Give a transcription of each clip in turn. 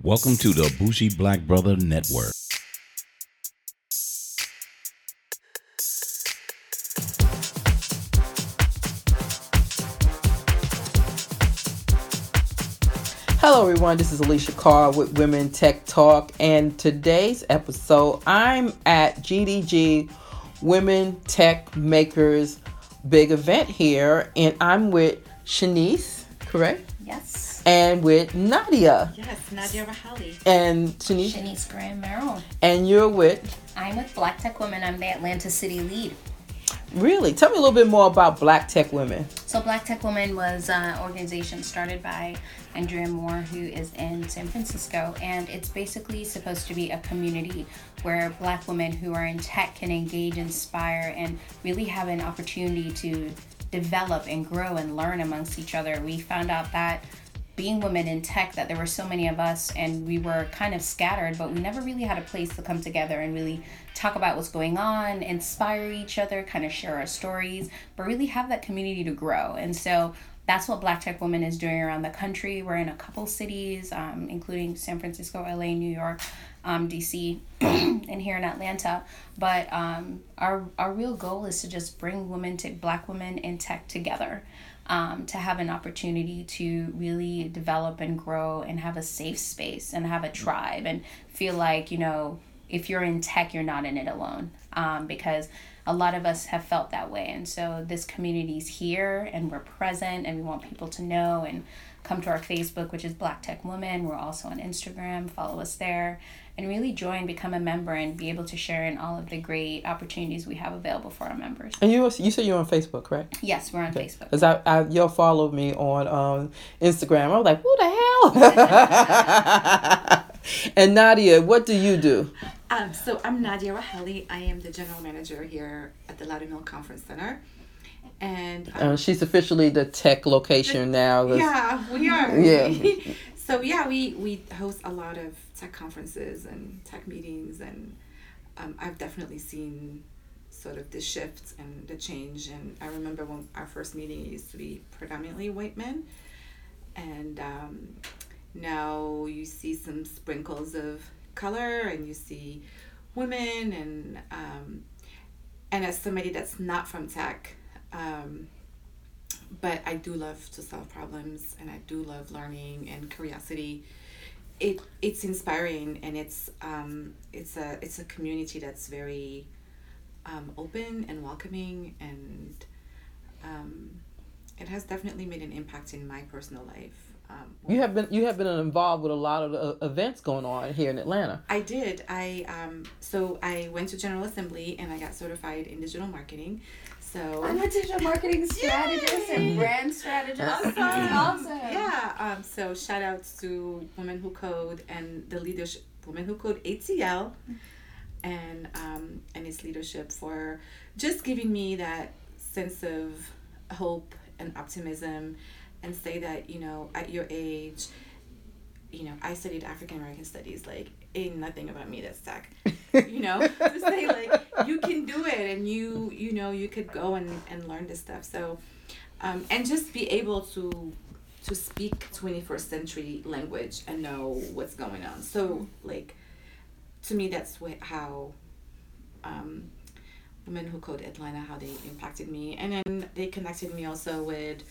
Welcome to the Bougie Black Brother Network. Hello everyone, this is Alicia Carr with Women Tech Talk, and today's episode I'm at GDG Women Tech Makers big event here, and I'm with Shanice, correct? Yes. And with Nadia. Yes, Nadia Rahhali. And Shanice. Shanice Graham-Merrill. And you're with? I'm with Black Tech Women. I'm the Atlanta City lead. Really? Tell me a little bit more about Black Tech Women. So Black Tech Women was an organization started by Andrea Moore, who is in San Francisco, and it's basically supposed to be a community where Black women who are in tech can engage, inspire, and really have an opportunity to develop and grow and learn amongst each other. We found out that being women in tech, that there were so many of us and we were kind of scattered, but we never really had a place to come together and really talk about what's going on, inspire each other, kind of share our stories, but really have that community to grow. And so that's what Black Tech Women is doing around the country. We're in a couple cities, including San Francisco, LA, New York, DC, and here in Atlanta. But our real goal is to just bring women to Black women in tech together. To have an opportunity to really develop and grow and have a safe space and have a tribe and feel like, you know, if you're in tech, you're not in it alone, because a lot of us have felt that way. And so this community's here and we're present, and we want people to know and come to our Facebook, which is Black Tech Women. We're also on Instagram. Follow us there and really join, become a member, and be able to share in all of the great opportunities we have available for our members. And you said you're on Facebook, correct? Right? Yes, we're on Facebook. Because y'all followed me on Instagram. I was like, who the hell? And Nadia, what do you do? So I'm Nadia Rahhali. I am the general manager here at the Loudermilk Conference Center. And she's officially the tech location now. Yeah, we are. Yeah. So yeah, we host a lot of tech conferences and tech meetings, and I've definitely seen sort of the shift and the change. And I remember when our first meeting used to be predominantly white men, and now you see some sprinkles of color, and you see women, and as somebody that's not from tech. But I do love to solve problems, and I do love learning and curiosity. It's inspiring, and it's a community that's very open and welcoming, and it has definitely made an impact in my personal life. You have been involved with a lot of the events going on here in Atlanta. I did. So I went to General Assembly, and I got certified in digital marketing. So I'm a digital marketing strategist and brand strategist. Awesome. Yeah. So shout outs to Women Who Code and the leadership, Women Who Code ATL, and its leadership for just giving me that sense of hope and optimism, and say that, you know, at your age, you know, I studied African American studies, like, ain't nothing about me that's tech. You know, to say like you can do it, and you know you could go and learn this stuff. So, and just be able to speak 21st century language and know what's going on. So like, to me that's how Women Who Code Atlanta, how they impacted me, and then they connected me also with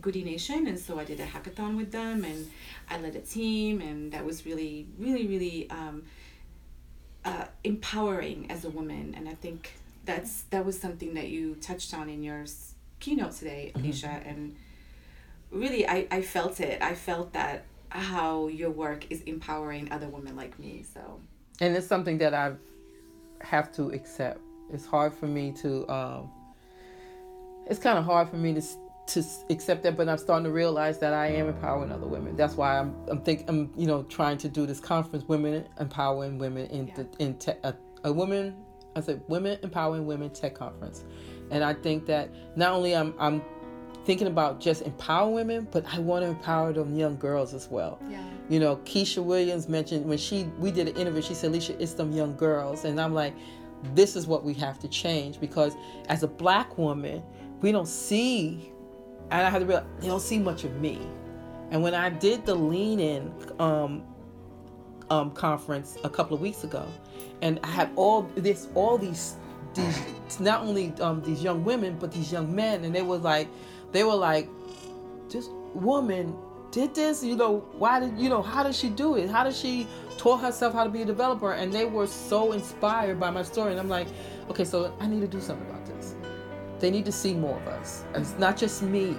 Goodie Nation, and so I did a hackathon with them, and I led a team, and that was really, really, really. Empowering as a woman, and I think that was something that you touched on in your keynote today, Alicia. Mm-hmm. And really I felt it. I felt that how your work is empowering other women like me. So, and it's something that I have to accept. It's hard for me to to accept that, but I'm starting to realize that I am empowering other women. That's why I'm you know, trying to do this conference, Women Empowering Women Women Empowering Women Tech Conference. And I think that not only I'm thinking about just empowering women, but I want to empower them young girls as well. Yeah. You know, Keisha Williams mentioned when we did an interview, she said, Alicia, it's them young girls. And I'm like, this is what we have to change, because as a Black woman, we don't see much of me. And when I did the Lean In conference a couple of weeks ago, and I had all these not only these young women, but these young men, and they were like, this woman did this, why did, how does she do it? How does she taught herself how to be a developer? And they were so inspired by my story. And I'm like, okay, so I need to do something about this. They need to see more of us. It's not just me.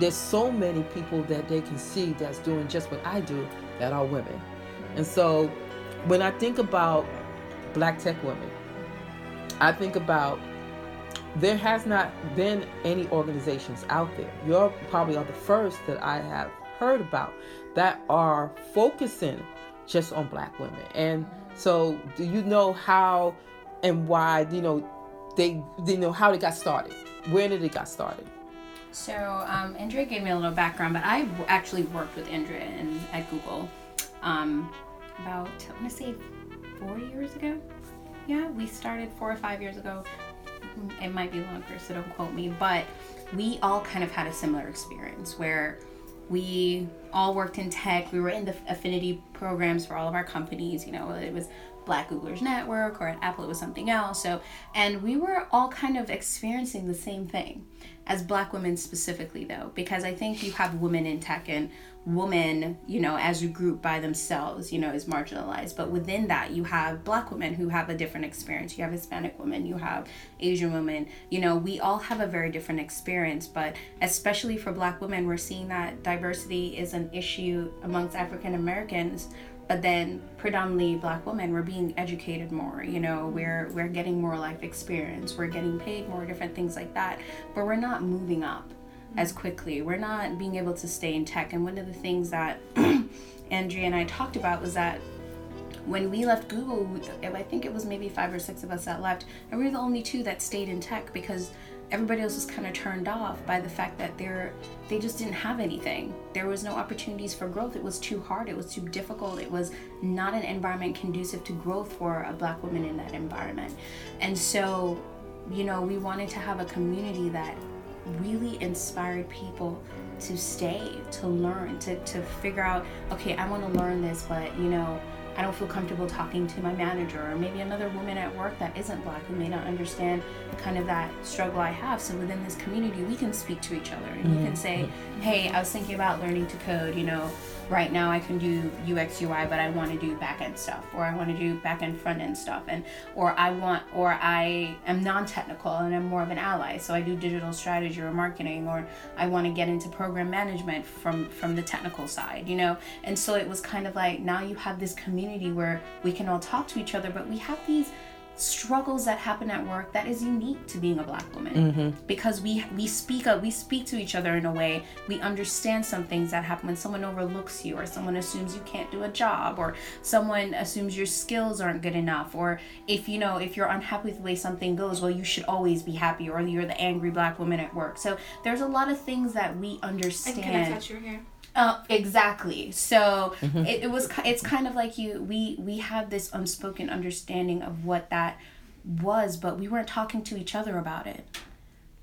There's so many people that they can see that's doing just what I do that are women. And so when I think about Black Tech Women, I think about there has not been any organizations out there. You're probably are the first that I have heard about that are focusing just on Black women. And so do you know how and why, they how they got started? Where did it got started? So Andrea gave me a little background, but I actually worked with Andrea at Google about, I want to say 4 years ago. Yeah, we started 4 or 5 years ago. It might be longer, so don't quote me, but we all kind of had a similar experience where we all worked in tech. We were in the affinity programs for all of our companies. It was Black Googlers Network, or at Apple it was something else. So, and we were all kind of experiencing the same thing as Black women specifically, though, because I think you have women in tech, and women, as a group by themselves, is marginalized. But within that, you have Black women who have a different experience. You have Hispanic women, you have Asian women. We all have a very different experience, but especially for Black women, we're seeing that diversity is an issue amongst African Americans, but then predominantly Black women, we're being educated more, we're getting more life experience, we're getting paid more, different things like that, but we're not moving up as quickly. We're not being able to stay in tech. And one of the things that Andrea and I talked about was that when we left Google, I think it was maybe 5 or 6 of us that left, and we were the only 2 that stayed in tech because everybody else was kind of turned off by the fact that they just didn't have anything. There was no opportunities for growth. It was too hard. It was too difficult. It was not an environment conducive to growth for a Black woman in that environment. And so, we wanted to have a community that really inspired people to stay, to learn, to figure out, okay, I want to learn this, but, I don't feel comfortable talking to my manager, or maybe another woman at work that isn't Black who may not understand kind of that struggle I have. So within this community, we can speak to each other, and you can say, hey, I was thinking about learning to code, right now I can do UX, UI, but I want to do back-end stuff, or I want to do back-end, front-end stuff, or I am non-technical and I'm more of an ally, so I do digital strategy or marketing, or I want to get into program management from the technical side, And so it was kind of like, now you have this community where we can all talk to each other, but we have these struggles that happen at work that is unique to being a Black woman, because we speak to each other in a way. We understand some things that happen when someone overlooks you, or someone assumes you can't do a job, or someone assumes your skills aren't good enough, or if you're unhappy with the way something goes, well, you should always be happy, or you're the angry Black woman at work. So there's a lot of things that we understand. And can I touch your hair? Exactly. So it's kind of like we have this unspoken understanding of what that was, but we weren't talking to each other about it.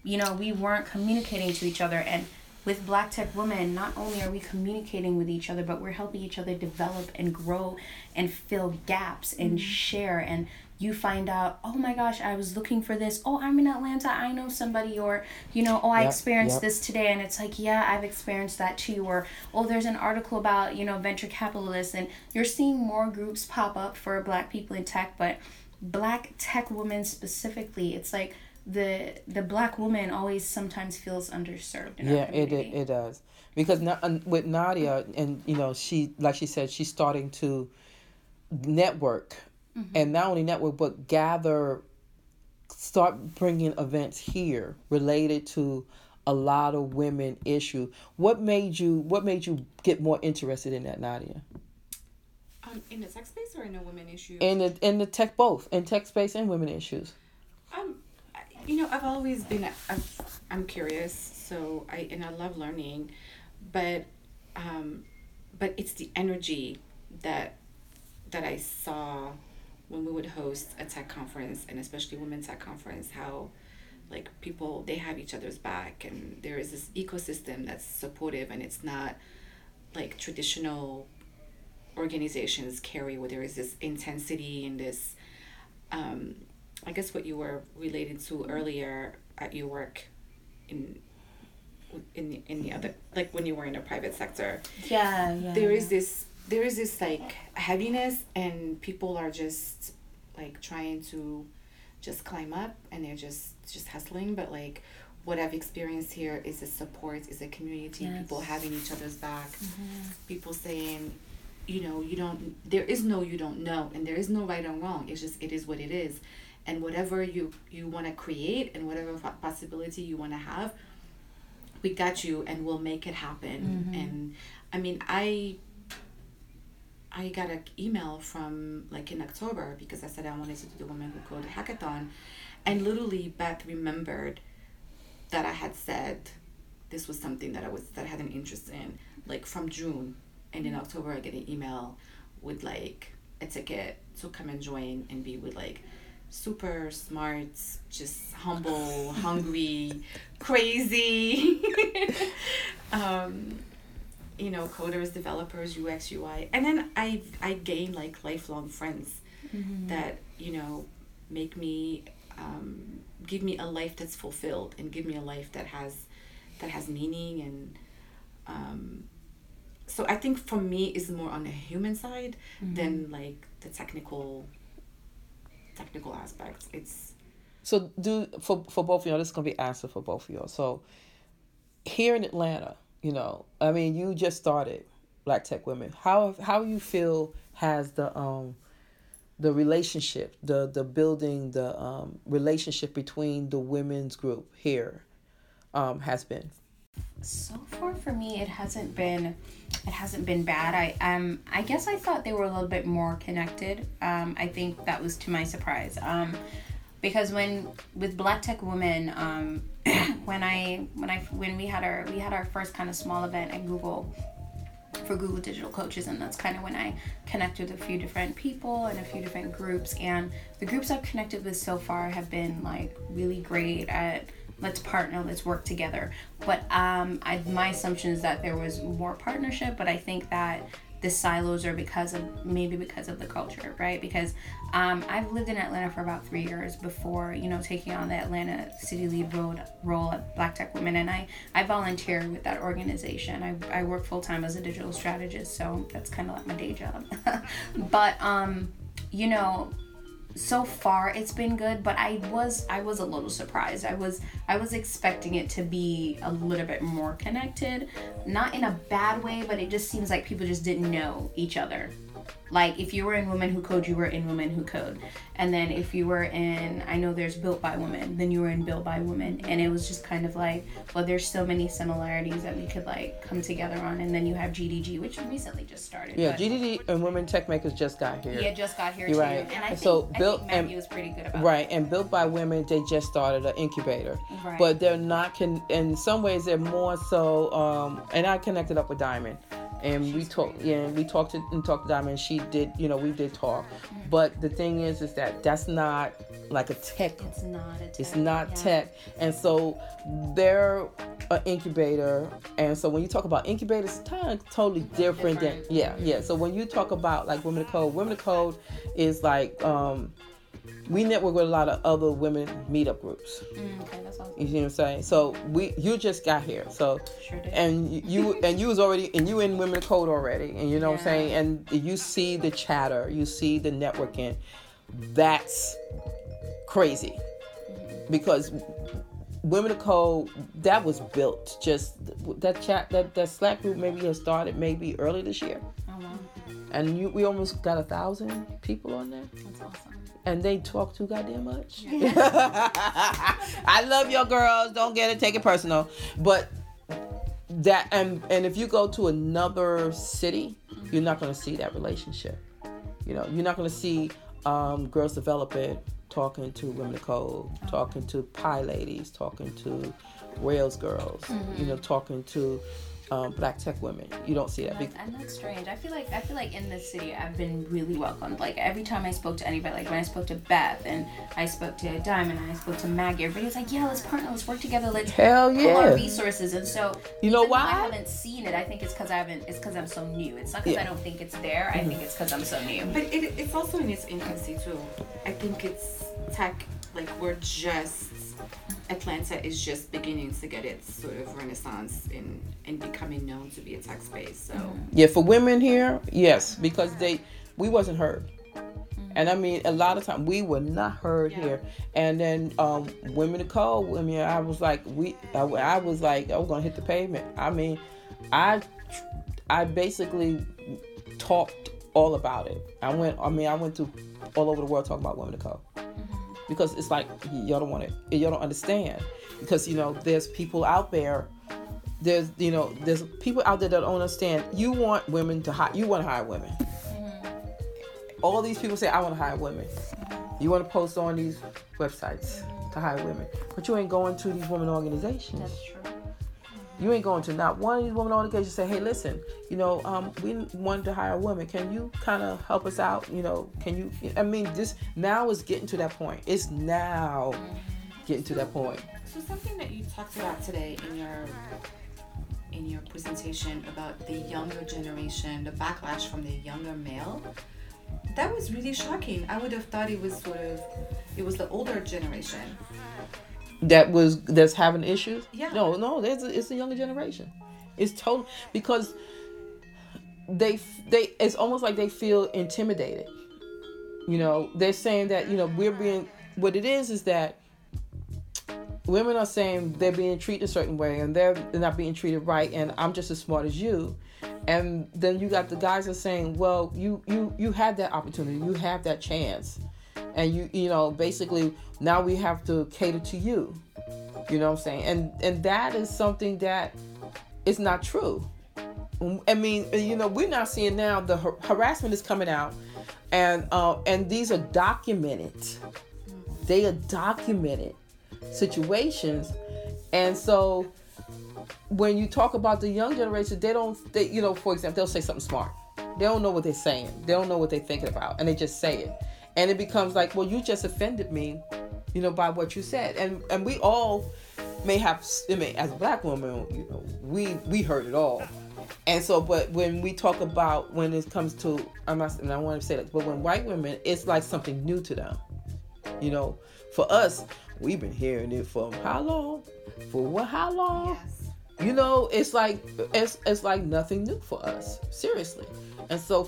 We weren't communicating to each other. And with Black Tech Women, not only are we communicating with each other, but we're helping each other develop and grow and fill gaps and share. And you find out, oh my gosh, I was looking for this. Oh, I'm in Atlanta, I know somebody. Or, I experienced this today. And it's like, yeah, I've experienced that too. Or, oh, there's an article about, venture capitalists. And you're seeing more groups pop up for Black people in tech. But Black Tech Women specifically, it's like the Black woman always sometimes feels underserved. It does. Because with Nadia, and, she, like she said, she's starting to network. And not only network, but start bringing events here related to a lot of women issue. What made you get more interested in that, Nadia? In the tech space or in the women issue? In the tech, both in tech space and women issues. I've always been I'm curious, so I love learning, but it's the energy that I saw when we would host a tech conference, and especially women's tech conference, how people, they have each other's back, and there is this ecosystem that's supportive, and it's not like traditional organizations carry, where there is this intensity and this, I guess what you were relating to earlier at your work in the other, like when you were in the private sector. Yeah. There is this like heaviness, and people are just like trying to just climb up, and they're just hustling. But like what I've experienced here is a support, is a community, yes. People having each other's back, mm-hmm. People saying, you know, you don't know, and there is no right or wrong. It's just, it is what it is. And whatever you want to create and whatever possibility you want to have, we got you and we'll make it happen. Mm-hmm. And I mean, I got an email from like in October, because I said I wanted to do the Women Who Code hackathon. And literally Beth remembered that I had said this was something that I had an interest in, like from June. And in October, I get an email with like a ticket to come and join and be with like super smart, just humble, hungry, crazy, you know, coders, developers, UX, UI. And then I gained like lifelong friends, mm-hmm. that, you know, make me, give me a life that's fulfilled and give me a life that has meaning. And so I think for me is more on the human side, mm-hmm. than like the technical aspects. It's so for both of y'all, this is gonna be answer for both of y'all. So here in Atlanta, you know, I mean, you just started Black Tech Women. How you feel has the relationship, the building, the relationship between the women's group here has been? So far for me, it hasn't been bad. I guess I thought they were a little bit more connected. I think that was to my surprise. Because with Black Tech Women, when we had our first kind of small event at Google for Google Digital Coaches, and that's kind of when I connected with a few different people and a few different groups. And the groups I've connected with so far have been like really great at, let's partner, let's work together. But my assumption is that there was more partnership, but I think that the silos are because of the culture, right? Because I've lived in Atlanta for about 3 years before, you know, taking on the Atlanta City Lead role at Black Tech Women. And I volunteer with that organization. I work full-time as a digital strategist, so that's kind of like my day job. But, you know, so far it's been good, but I was a little surprised. I was expecting it to be a little bit more connected, not in a bad way, but it just seems like people just didn't know each other. Like if you were in Women Who Code, you were in Women Who Code, and then if you were in, I know there's Built By Women, then you were in Built By Women, and it was just kind of like, well, there's so many similarities that we could like come together on. And then you have GDG, which recently just started. Yeah, GDG and Women Tech Makers just got here. Yeah, just got here. You're too. Right. And I think Matthew was pretty good about that. And Built By Women, they just started an incubator, right. But they're not in some ways they're more so. And I connected up with Diamond. And we talked to Diamond. She did, you know, we did talk. But the thing is that that's not like a tech. It's not a tech. It's not tech. And so they're an incubator. And so when you talk about incubators, it's kind of totally different. Than, yeah. So when you talk about like Women of Code is like, we network with a lot of other women meetup groups. Okay, that's awesome. You know what I'm saying? So you just got here, so sure did. And you was already, and you in Women of Code already, and you know what I'm saying. And you see the chatter, you see the networking. That's crazy, mm-hmm. because Women of Code that was built just that chat that Slack group maybe has started maybe early this year. Oh wow! And we almost got 1,000 people on there. That's awesome. And they talk too goddamn much. Yes. I love your girls. Don't get it. Take it personal. But that, and if you go to another city, you're not going to see that relationship. You know, you're not going to see girls developing, talking to Women of Code, talking to Pie Ladies, talking to Rails Girls, mm-hmm. you know, talking to Black Tech Women. You don't see that. And that's strange. I feel like in this city, I've been really welcomed. Like every time I spoke to anybody, like when I spoke to Beth and I spoke to Diamond and I spoke to Maggie, everybody was like, yeah, let's partner, let's work together, let's pull our resources. And so you know why? I haven't seen it. I think it's because I'm so new. It's not because I don't think it's there. Mm-hmm. I think it's because I'm so new. But it's also in its infancy too. I think it's tech. Like Atlanta is just beginning to get its sort of renaissance and becoming known to be a tech space. So yeah, for women here, yes, because we wasn't heard, and I mean a lot of time we were not heard here. And then Women of Code. I mean, I was gonna hit the pavement. I mean, I basically talked all about it. I went to all over the world talking about Women of Code. Because it's like, y'all don't want it. Y'all don't understand. Because, you know, there's people out there. There's people out there that don't understand. You want women to hire. You want to hire women. Mm-hmm. All these people say, I want to hire women. Mm-hmm. You want to post on these websites to hire women. But you ain't going to these women organizations. That's true. Mm-hmm. You ain't going to not one of these women organizations say, hey, listen, you know, we wanted to hire women. Can you kind of help us out? You know, this now is getting to that point. So something that you talked about today in your presentation about the younger generation, the backlash from the younger male, that was really shocking. I would have thought it was the older generation that's having issues. Yeah. No, it's the younger generation. It's total because they it's almost like they feel intimidated. You know, they're saying that, you know, what it is that women are saying they're being treated a certain way and they're not being treated right, and I'm just as smart as you. And then you got the guys are saying, well, you had that opportunity, you have that chance. And you know, basically now we have to cater to you. You know what I'm saying? And that is something that is not true. I mean, you know, we're not seeing now the harassment is coming out, and these are documented. They are documented situations, and so when you talk about the young generation, they you know, for example, they'll say something smart. They don't know what they're saying. They don't know what they're thinking about, and they just say it. And it becomes like, well, you just offended me, you know, by what you said. And we all may have, I mean, as Black women, you know, we heard it all. And so, but when we talk about, when it comes to, I don't want to say that, but when white women, it's like something new to them. You know, for us, we've been hearing it for how long? For what, how long? Yes. You know, it's like nothing new for us, seriously. And so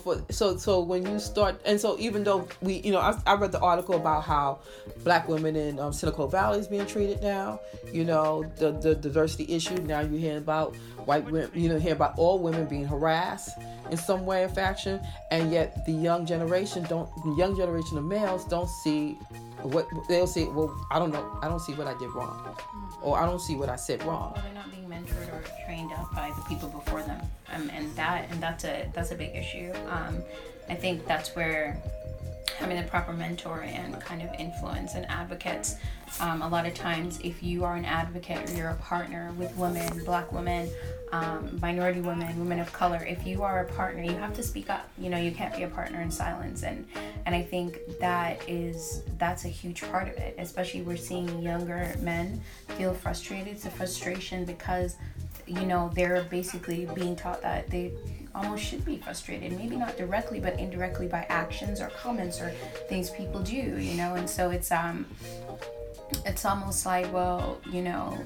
when you start, and so even though we, you know, I read the article about how Black women in Silicon Valley is being treated now, you know, the diversity issue. Now you hear about white women, you know, hear about all women being harassed in some way or fashion, and yet the young generation of males don't see what they'll say. Well, I don't know, I don't see what I did wrong, or I don't see what I said wrong. Well, they're not being mentored or trained up by the people before them, and that's a big issue. I think that's where having the proper mentor and kind of influence and advocates. A lot of times, if you are an advocate or you're a partner with women, Black women, minority women, women of color, if you are a partner, you have to speak up. You know, you can't be a partner in silence. And I think that's a huge part of it. Especially we're seeing younger men feel frustrated. It's a frustration because, you know, they're basically being taught that they almost should be frustrated, maybe not directly but indirectly by actions or comments or things people do, you know. And so it's almost like, well, you know,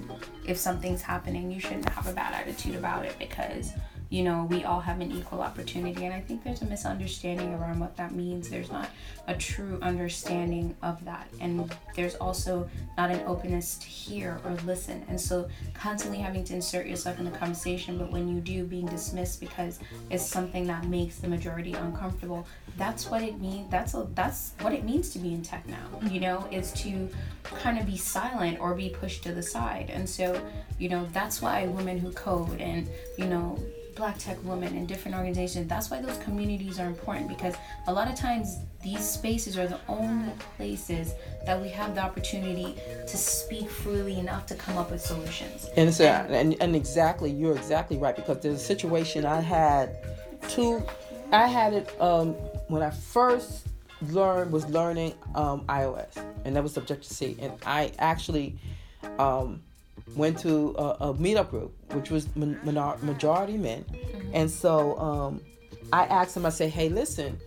if something's happening, you shouldn't have a bad attitude about it because, you know, we all have an equal opportunity. And I think there's a misunderstanding around what that means. There's not a true understanding of that. And there's also not an openness to hear or listen. And so constantly having to insert yourself in the conversation, but when you do, being dismissed because it's something that makes the majority uncomfortable. That's what it means. That's what it means to be in tech now, you know, is to kind of be silent or be pushed to the side. And so, you know, that's why Women Who Code and, you know, Black Tech Women and different organizations. That's why those communities are important, because a lot of times these spaces are the only places that we have the opportunity to speak freely enough to come up with solutions. And so, and exactly, you're exactly right, because there's a situation I had it when I first learning iOS, and that was Objective-C, and I actually went to a meetup group, which was majority men, and so I asked them. I said, "Hey, listen,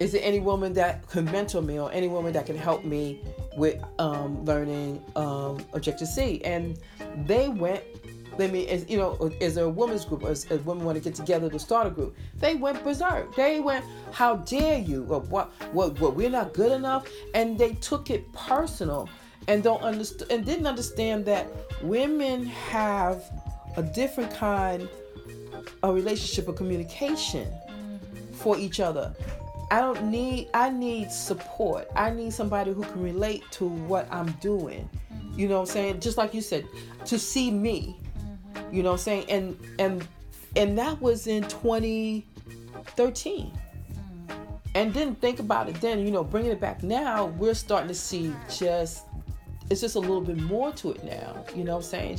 is there any woman that can mentor me, or any woman that can help me with learning Objective-C?" And they went. I mean, is there a women's group, or as women want to get together to start a group? They went berserk. They went, "How dare you? Or what? We're not good enough," and they took it personal. And didn't understand that women have a different kind of relationship of communication for each other. I need support. I need somebody who can relate to what I'm doing. You know what I'm saying? Just like you said, to see me. You know what I'm saying? And that was in 2013. And then think about it then, bringing it back now, we're starting to see it's just a little bit more to it now, you know what I'm saying?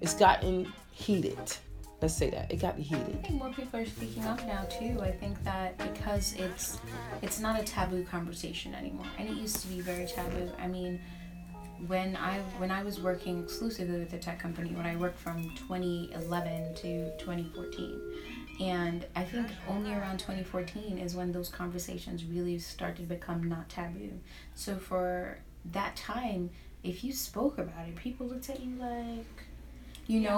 It's gotten heated. Let's say that. It got heated. I think more people are speaking up now too. I think that because it's not a taboo conversation anymore. And it used to be very taboo. I mean, when I was working exclusively with a tech company, when I worked from 2011 to 2014, and I think only around 2014 is when those conversations really started to become not taboo. So for that time, if you spoke about it, people looked at you like,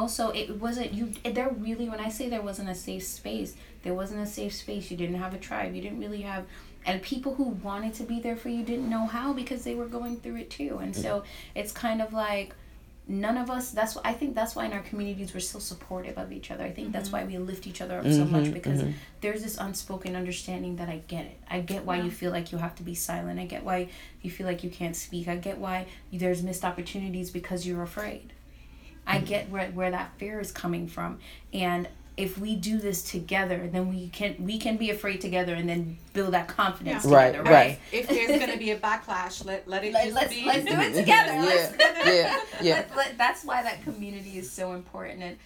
so it wasn't, when I say there wasn't a safe space, you didn't have a tribe, you didn't really have, and people who wanted to be there for you didn't know how, because they were going through it too. And so it's kind of like, none of us, I think that's why in our communities we're so supportive of each other. I think that's why we lift each other up so much, because there's this unspoken understanding that I get it. I get why you feel like you have to be silent. I get why you feel like you can't speak. I get why there's missed opportunities because you're afraid. I get where that fear is coming from. And if we do this together, then we can be afraid together, and then build that confidence together, right? If there's going to be a backlash, let's be. Let's do it together. That's why that community is so important,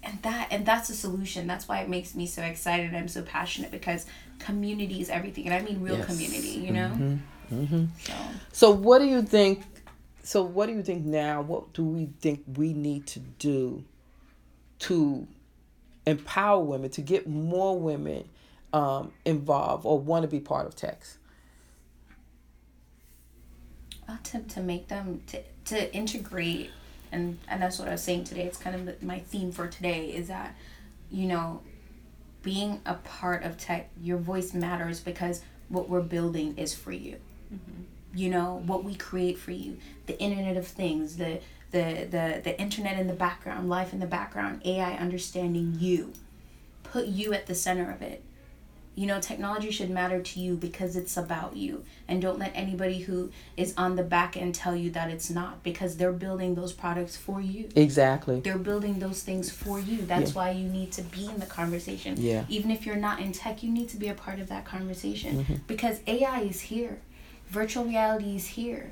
and that's the solution. That's why it makes me so excited. I'm so passionate, because community is everything, and I mean real community. So what do you think? So what do you think now? What do we think we need to do to empower women, to get more women involved or want to be part of techs? I'll attempt to make them to integrate, and that's what I was saying today. It's kind of my theme for today, is that being a part of tech, your voice matters, because what we're building is for you. What we create for you, the Internet of Things, the internet in the background, life in the background, AI understanding you, put you at the center of it. Technology should matter to you because it's about you, and don't let anybody who is on the back end tell you that it's not, because they're building those products for you. Exactly. They're building those things for you. That's why you need to be in the conversation. Yeah. Even if you're not in tech, you need to be a part of that conversation, because AI is here. Virtual reality is here.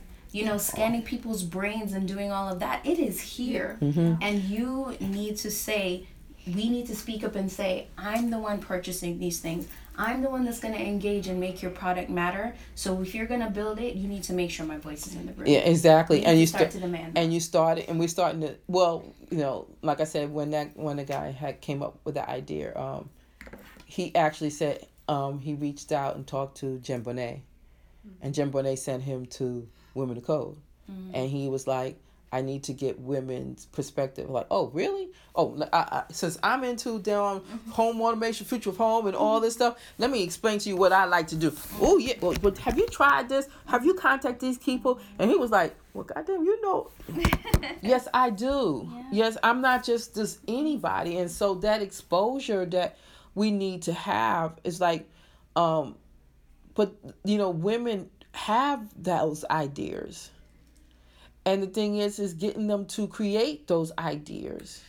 Scanning people's brains and doing all of that, it is here. And we need to speak up and say, I'm the one purchasing these things. I'm the one that's going to engage and make your product matter. So if you're going to build it, you need to make sure my voice is in the room. Yeah, exactly. And you start to demand. And you started, and we're starting to, like I said, when the guy had came up with the idea, he actually said, he reached out and talked to Jim Bonnet, and Jim Bonnet sent him to Women of Code. And he was like, I need to get women's perspective. Like, oh, really? Oh, since I'm into down home automation, future of home, and all this stuff, let me explain to you what I like to do. Oh, yeah, well, but have you tried this? Have you contacted these people? And he was like, well, goddamn, yes, I do. Yeah. Yes, I'm not just anybody. And so that exposure that we need to have is like, but, women have those ideas. And the thing is getting them to create those ideas.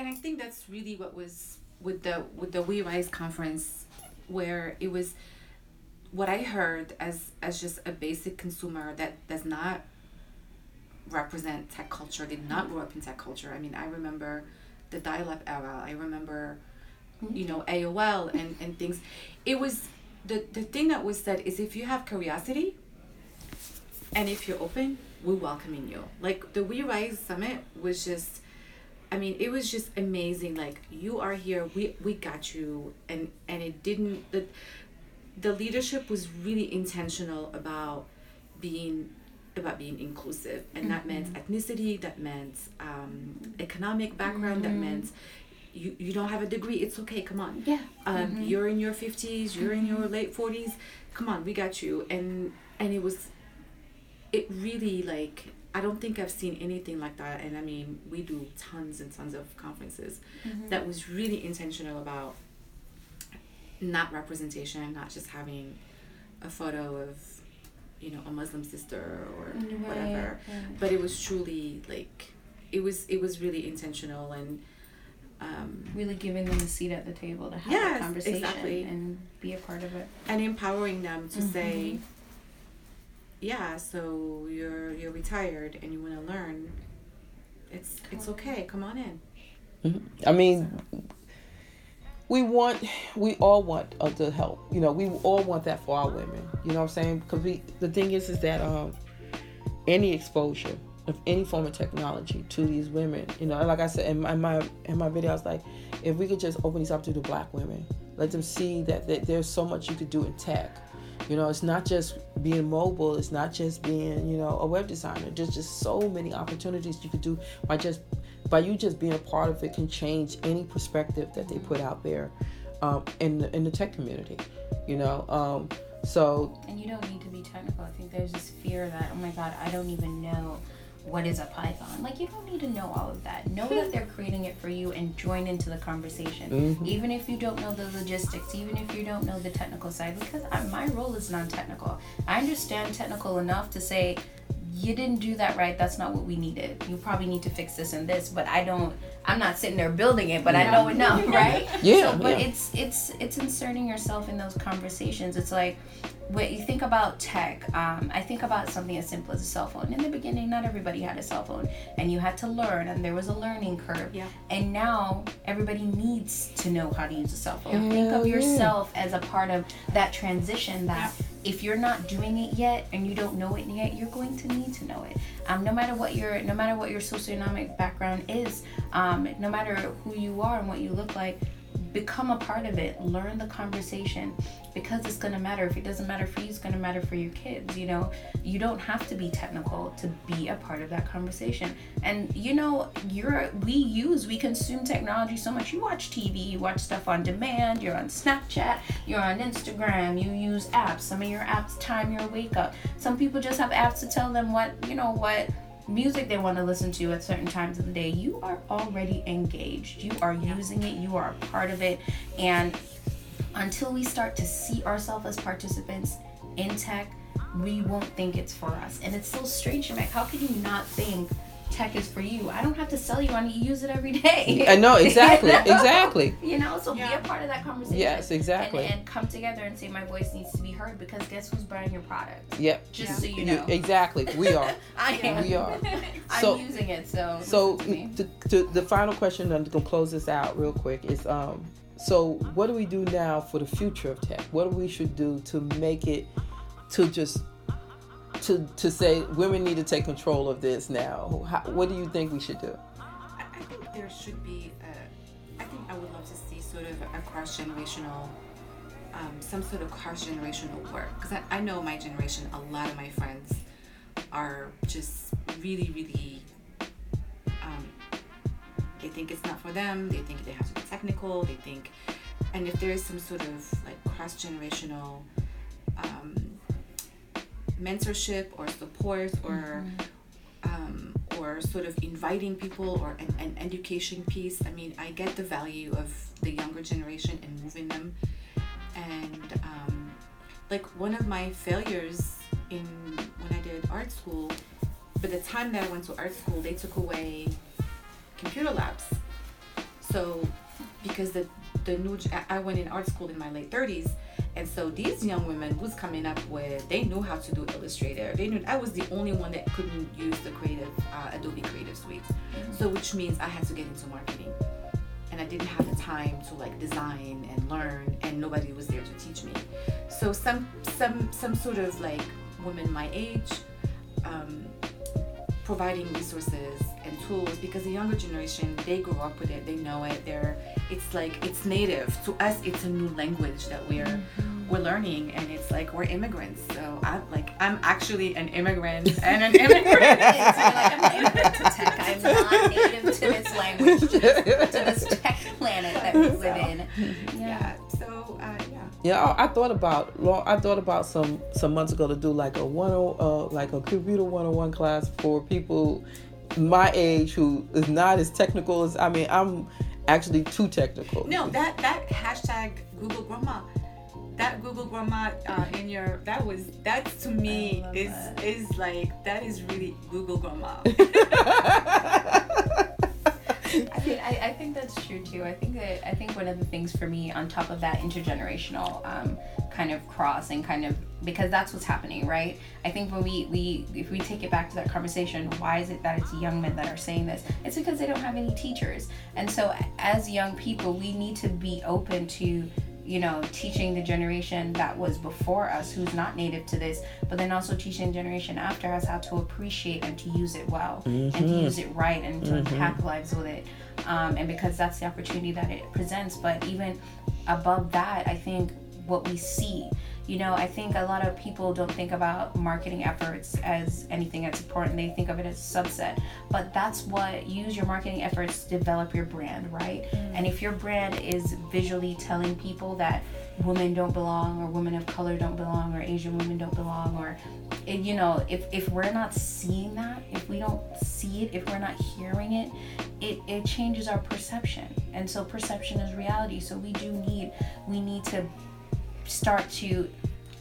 and I think that's really what was with the We Rise conference, where it was what I heard as just a basic consumer that does not represent tech culture, did not grow up in tech culture. I mean, I remember the dial-up era. I remember, you know, AOL and things. It was the thing that was said is, if you have curiosity and if you're open, we're welcoming you. Like, the We Rise Summit was just, I mean, it was just amazing. Like, you are here, we got you. And it didn't, the leadership was really intentional about being inclusive, and that meant ethnicity, that meant economic background, that meant you don't have a degree, it's okay, come on. Yeah. You're in your 50s, you're in your late 40s, come on, we got you. And it was, it really, like, I don't think I've seen anything like that. And I mean, we do tons and tons of conferences that was really intentional about not representation, not just having a photo of, you know, a Muslim sister or whatever. Yeah. But it was truly, like, it was really intentional, and really giving them a seat at the table to have a conversation and be a part of it. And empowering them to say, yeah, so you're retired and you want to learn. It's okay. Come on in. I mean, we all want the help. You know, we all want that for our women. You know what I'm saying? Because the thing is that any exposure of any form of technology to these women, you know, like I said in my video, I was like, if we could just open these up to the Black women, let them see that there's so much you could do in tech. You know, it's not just being mobile. It's not just being, you know, a web designer. There's just so many opportunities you could do by you just being a part of it, can change any perspective that they put out there in the tech community, you know. So. And you don't need to be technical. I think there's this fear that, oh my God, I don't even know what is a Python. Like, you don't need to know all of that. Know that they're creating it for you and join into the conversation. Even if you don't know the logistics, even if you don't know the technical side, because my role is non-technical. I understand technical enough to say, you didn't do that right, that's not what we needed, you probably need to fix this and this, but I'm not sitting there building it, but I know enough, right? Yeah. So, but yeah. It's inserting yourself in those conversations. It's like, when you think about tech, I think about something as simple as a cell phone. In the beginning, not everybody had a cell phone, and you had to learn, and there was a learning curve. Yeah. And now everybody needs to know how to use a cell phone. Yeah. Think of yourself as a part of that transition, that if you're not doing it yet and you don't know it yet, you're going to need to know it. No matter what your socioeconomic background is, no matter who you are and what you look like, become a part of it. Learn the conversation, because it's going to matter. If it doesn't matter for you, it's going to matter for your kids. You know, you don't have to be technical to be a part of that conversation. And you know, we consume technology so much. You watch TV, you watch stuff on demand, you're on Snapchat, you're on Instagram, you use apps. Some of your apps time your wake up. Some people just have apps to tell them what music they want to listen to at certain times of the day. You are already engaged. You are using it. You are a part of it. And until we start to see ourselves as participants in tech, we won't think it's for us. And it's so strange, Shemek. How can you not think tech is for you? I don't have to sell you on it. You use it every day. I know, exactly. Exactly. You know, so be a part of that conversation. Yes, exactly. And come together and say, my voice needs to be heard, because guess who's buying your product? Yep. Just so you know. Exactly. We are. I am. We are. So, I'm using it, so the final question, and to close this out real quick, is so what do we do now for the future of tech? What do we should do to make it to say women need to take control of this now? What do you think we should do? I think there should be, I would love to see sort of a cross-generational, some sort of cross-generational work. Because I know my generation, a lot of my friends are just really, really, they think it's not for them. They think they have to be technical. They think, and if there is some sort of like cross-generational, mentorship or support or sort of inviting people or an education piece. I mean, I get the value of the younger generation and moving them. And like one of my failures when I did art school, by the time that I went to art school, they took away computer labs. So because the new, I went in art school in my late 30s, and so these young women was coming up with, they knew how to do Illustrator. They knew, I was the only one that couldn't use the creative Adobe Creative Suite. Mm-hmm. So which means I had to get into marketing, and I didn't have the time to like design and learn, and nobody was there to teach me. So some sort of like women my age, providing resources and tools, because the younger generation, they grew up with it, they know it, it's like it's native to us. It's a new language that we're learning, and it's like we're immigrants. So I'm actually an immigrant and an immigrant. I'm native to tech. I'm not native to this language, just to this tech planet that we live in. Yeah. Yeah, I thought about some months ago to do like a computer 101 class for people my age who is not as technical as, I mean, I'm actually too technical. No, that hashtag Google Grandma, that Google Grandma that's to me is like, that is really Google Grandma. I think that's true too. I think one of the things for me on top of that intergenerational kind of cross and kind of, because that's what's happening, right? I think when if we take it back to that conversation, why is it that it's young men that are saying this? It's because they don't have any teachers. And so as young people, we need to be open to, you know, teaching the generation that was before us who's not native to this, but then also teaching the generation after us how to appreciate and to use it well, mm-hmm. and to use it right, and to impact lives with it, and because that's the opportunity that it presents. But even above that, I think what we see, you know, I think a lot of people don't think about marketing efforts as anything that's important. They think of it as a subset, but that's what, use your marketing efforts to develop your brand, right? Mm-hmm. And if your brand is visually telling people that women don't belong, or women of color don't belong, or Asian women don't belong, or, you know, if we're not seeing that, if we don't see it, if we're not hearing it, it changes our perception. And so perception is reality. So we need to start to,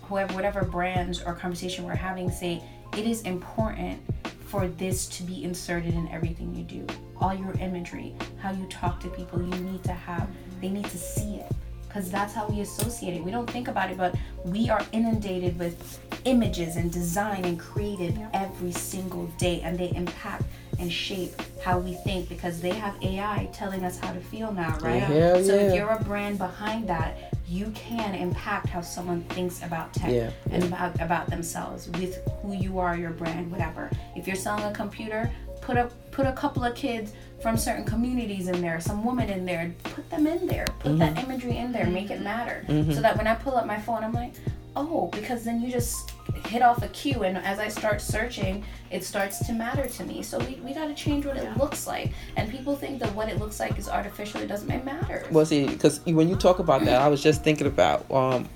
whatever brands or conversation we're having, say it is important for this to be inserted in everything you do, all your imagery, how you talk to people. You need to have, they need to see it, because that's how we associate it. We don't think about it, but we are inundated with images and design and creative every single day, and they impact and shape how we think, because they have AI telling us how to feel now, right? Yeah. So if you're a brand behind that, you can impact how someone thinks about tech and about themselves with who you are, your brand, whatever. If you're selling a computer, put a couple of kids from certain communities in there, some women in there, put them in there, put that imagery in there, make it matter, so that when I pull up my phone, I'm like, oh, because then you just hit off a cue, and as I start searching, it starts to matter to me. So we got to change what it looks like, and people think that what it looks like is artificial. It doesn't matter. Well, see, because when you talk about that, I was just thinking about,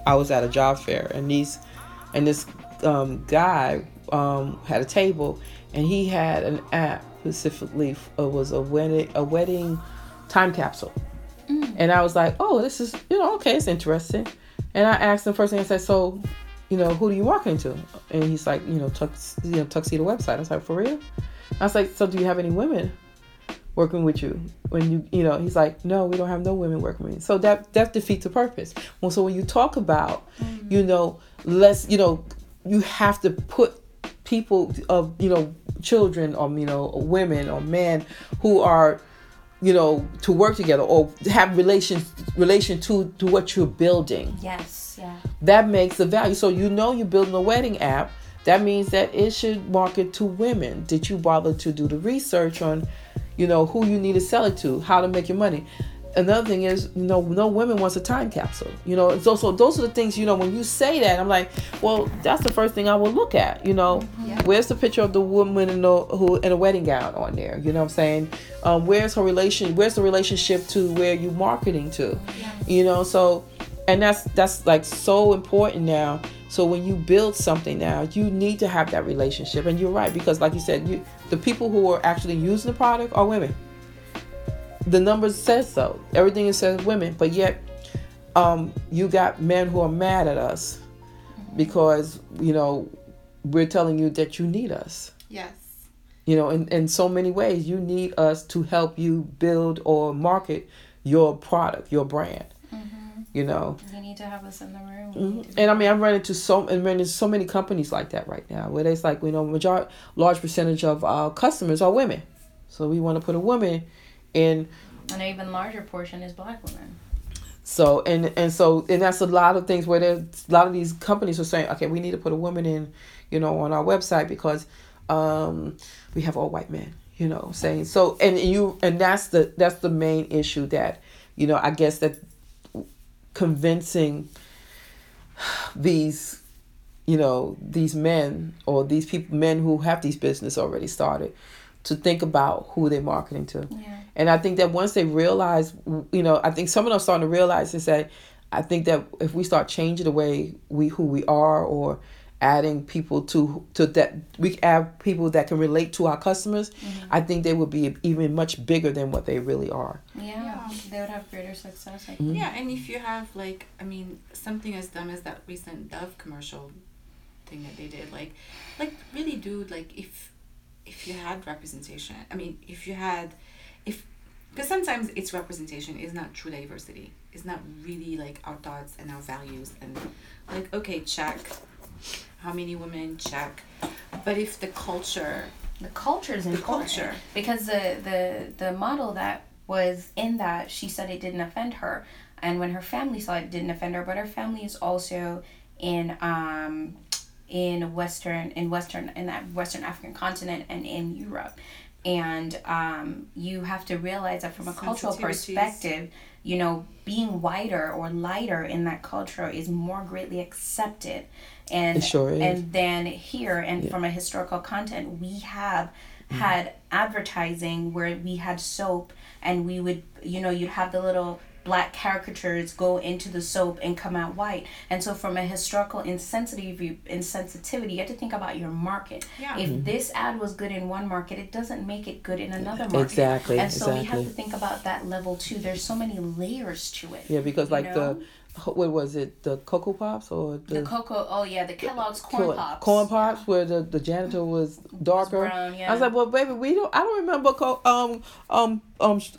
I was at a job fair, and this guy had a table, and he had an app specifically. It was a wedding time capsule, and I was like, oh, this is, you know, okay, it's interesting. And I asked him first thing, I said, so, you know, who do you market to? And he's like, you know, Tuxedo website. I was like, for real? I was like, so do you have any women working with you? When you know, he's like, no, we don't have no women working with me. So that defeats the purpose. Well, so when you talk about, you know, let's, you know, you have to put people of, you know, children or, you know, women or men who are, you know, to work together or have relation to what you're building. Yes, yeah. That makes the value. So, you know, you're building a wedding app. That means that it should market to women. Did you bother to do the research on, you know, who you need to sell it to, how to make your money? Another thing is, you know, no woman wants a time capsule. You know, so those are the things, you know, when you say that, I'm like, well, that's the first thing I will look at, you know. Yeah. Where's the picture of the woman in a wedding gown on there? You know what I'm saying? Where's the relationship to where you're marketing to? Yes. You know, so, and that's like so important now. So when you build something now, you need to have that relationship. And you're right, because like you said, the people who are actually using the product are women. The numbers says so. Everything it says women, but yet you got men who are mad at us because, you know, we're telling you that you need us. Yes. You know, in so many ways, you need us to help you build or market your product, your brand. Mm-hmm. You know, you need to have us in the room. Mm-hmm. And I mean, I've run into so many companies like that right now, where it's like, you know, large percentage of our customers are women, so we want to put a woman in. An even larger portion is Black women. So and that's a lot of things where there's a lot of these companies are saying, okay, we need to put a woman in, you know, on our website because we have all white men, you know, saying so. And that's the main issue that, you know, I guess that convincing these, you know, these men or these people, men who have these business already started, to think about who they're marketing to. Yeah. And I think that once they realize, you know, I think some of them are starting to realize and say, I think that if we start changing the way who we are, or adding people to that, we add people that can relate to our customers, mm-hmm. I think they would be even much bigger than what they really are. Yeah, they would have greater success. Like, mm-hmm. Yeah, and if you have, like, I mean, something as dumb as that recent Dove commercial thing that they did, like really, dude, like, if you had representation, I mean, because sometimes it's representation, it's not true diversity. It's not really, like, our thoughts and our values and, like, okay, check. How many women, check. But if the culture is important. Culture. Because the model that was in that, she said it didn't offend her. And when her family saw it, it didn't offend her. But her family is also in that Western African continent and in Europe. And you have to realize that from a cultural perspective, you know, being whiter or lighter in that culture is more greatly accepted. And sure is. And then here, and yeah. From a historical content, we have mm-hmm. had advertising where we had soap, and we would, you know, you'd have the little Black caricatures go into the soap and come out white. And so from a historical insensitivity, you have to think about your market. Yeah. If mm-hmm. this ad was good in one market, it doesn't make it good in another market. Exactly. And so we have to think about that level too. There's so many layers to it. Yeah, because like what was it, the Cocoa Pops or the Kellogg's Corn Pops. Corn Pops, yeah. Where the janitor was darker. Was brown, yeah. I was like, well, baby, I don't remember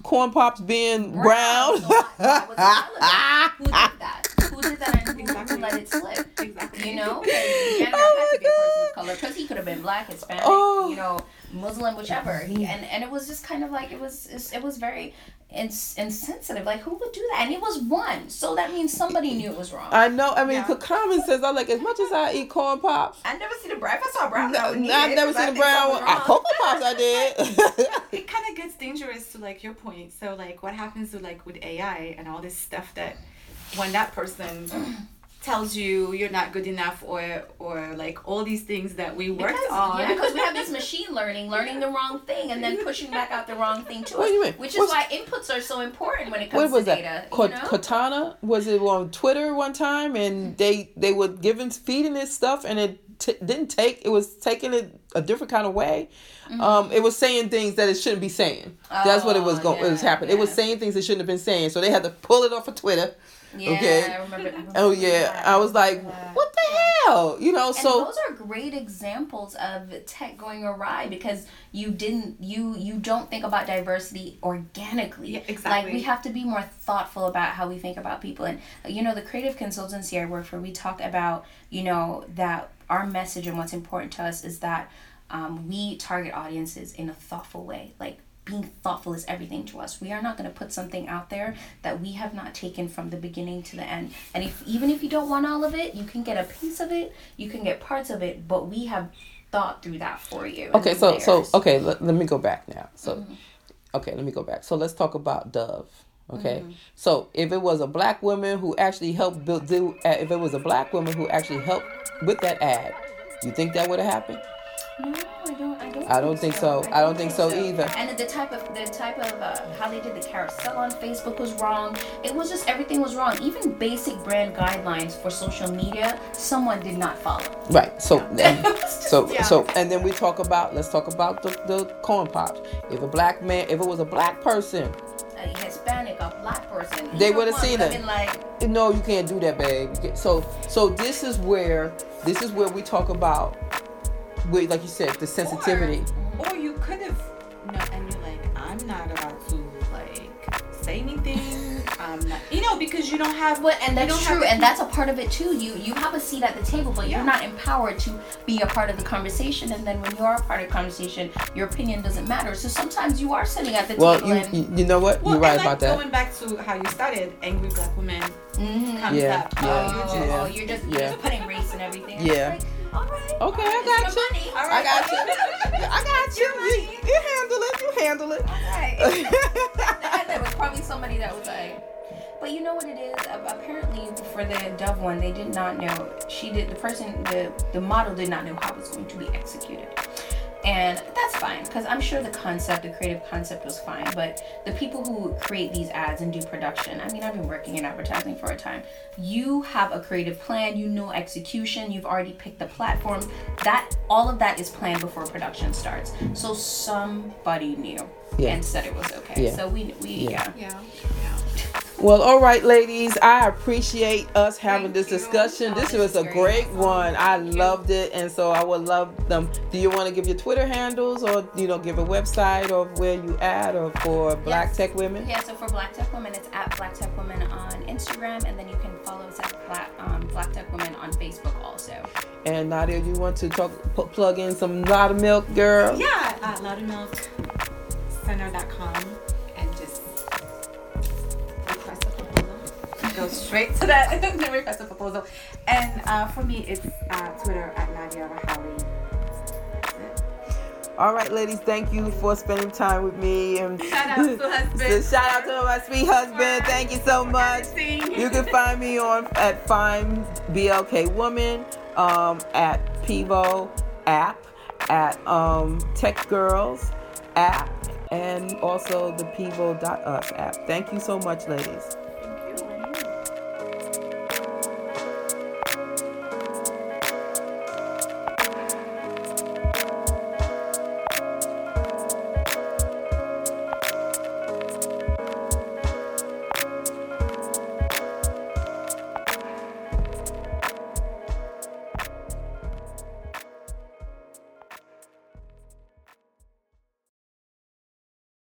Corn Pops being brown. So that was who did that? Who did that and who let it slip? Exactly. You know? The janitor had to be a person of color, because he could have been Black, Hispanic, you know, Muslim, whichever. And it was just kind of like, it was very... It's insensitive. Like, who would do that? And it was one. So that means somebody knew it was wrong. I know. I mean, yeah. Common sense. I'm like, as much as I eat Corn Pops, I never see the brown. If I saw a brown, I've never seen a brown one. Cocoa Pops, I did. It kind of gets dangerous to, like, your point. So, like, what happens to, like, with AI and all this stuff that when that person tells you you're not good enough or like all these things that we worked on. Yeah, because we have this machine learning the wrong thing and then pushing back out the wrong thing to us. Which is why inputs are so important when it comes to data. What was that? Cortana was it on Twitter one time, and they were feeding this stuff, and it was taking it a different kind of way. Mm-hmm. It was saying things that it shouldn't be saying. Oh, that's what it was going. Yeah, it was happening. Yeah. It was saying things it shouldn't have been saying. So they had to pull it off of Twitter. Yeah, okay. I remember that. Oh yeah, that. I was like, what the hell? You know, and so those are great examples of tech going awry because you don't think about diversity organically. Yeah, exactly. Like, we have to be more thoughtful about how we think about people. And, you know, the creative consultancy I work for, we talk about, you know, that our message and what's important to us is that we target audiences in a thoughtful way. Like, being thoughtful is everything to us. We are not going to put something out there that we have not taken from the beginning to the end. And even if you don't want all of it, you can get a piece of it, you can get parts of it, but we have thought through that for you. Okay, so let me go back now. So, mm-hmm. Okay, let me go back. So let's talk about Dove. Okay, mm-hmm. So if it was a Black woman who actually helped with that ad, you think that would have happened? No, I don't think so. I don't think so either. And the type of how they did the carousel on Facebook was wrong. It was just, everything was wrong. Even basic brand guidelines for social media, someone did not follow. Right. So and then let's talk about the Corn Pops. If it was a Black person, a Hispanic, a Black person, they would have seen it. Like, no, you can't do that, babe. So this is where we talk about, like you said, the sensitivity. Or you could have, and you're like, I'm not about to, say anything. Because you don't have what, and that's true, and that's a part of it too. You have a seat at the table, but you're not empowered to be a part of the conversation. And then when you are a part of the conversation, your opinion doesn't matter. So sometimes you are sitting at the table. Well, you know what? Well, you're right about that. Going back to how you started, angry black women comes up. You're just putting race and everything. Yeah. All right. Okay, I got you. You handle it. All right. That was probably somebody that was like, but you know what it is? Apparently, for the Dove one, they did not know. The model did not know how it was going to be executed. And that's fine, because I'm sure the creative concept was fine, but the people who create these ads and do production, I've been working in advertising for a time. You have a creative plan, you know execution, you've already picked the platform. All of that is planned before production starts. So somebody knew and said it was okay. Yeah. So we. Well, all right, ladies, I appreciate us having this discussion. This was a great one. I loved it, and so I would love them. Do you want to give your Twitter handles, or give a website of where you at, or for Black Tech Women? Yeah, so for Black Tech Women, it's at Black Tech Women on Instagram, and then you can follow us at Black Tech Women on Facebook also. And Nadia, you want to plug in some Loudermilk, girl? Yeah, Loudermilkcenter.com. Go straight to that and request a proposal. And for me, it's Twitter at Nadia Rahhali. All right, ladies, thank you for spending time with me. And shout out to husband. Shout out to my sweet husband. Thank you so much. You can find me at Find BLK Woman, at Pivo app, at Tech Girls app, and also the Pivo.us app. Thank you so much, ladies.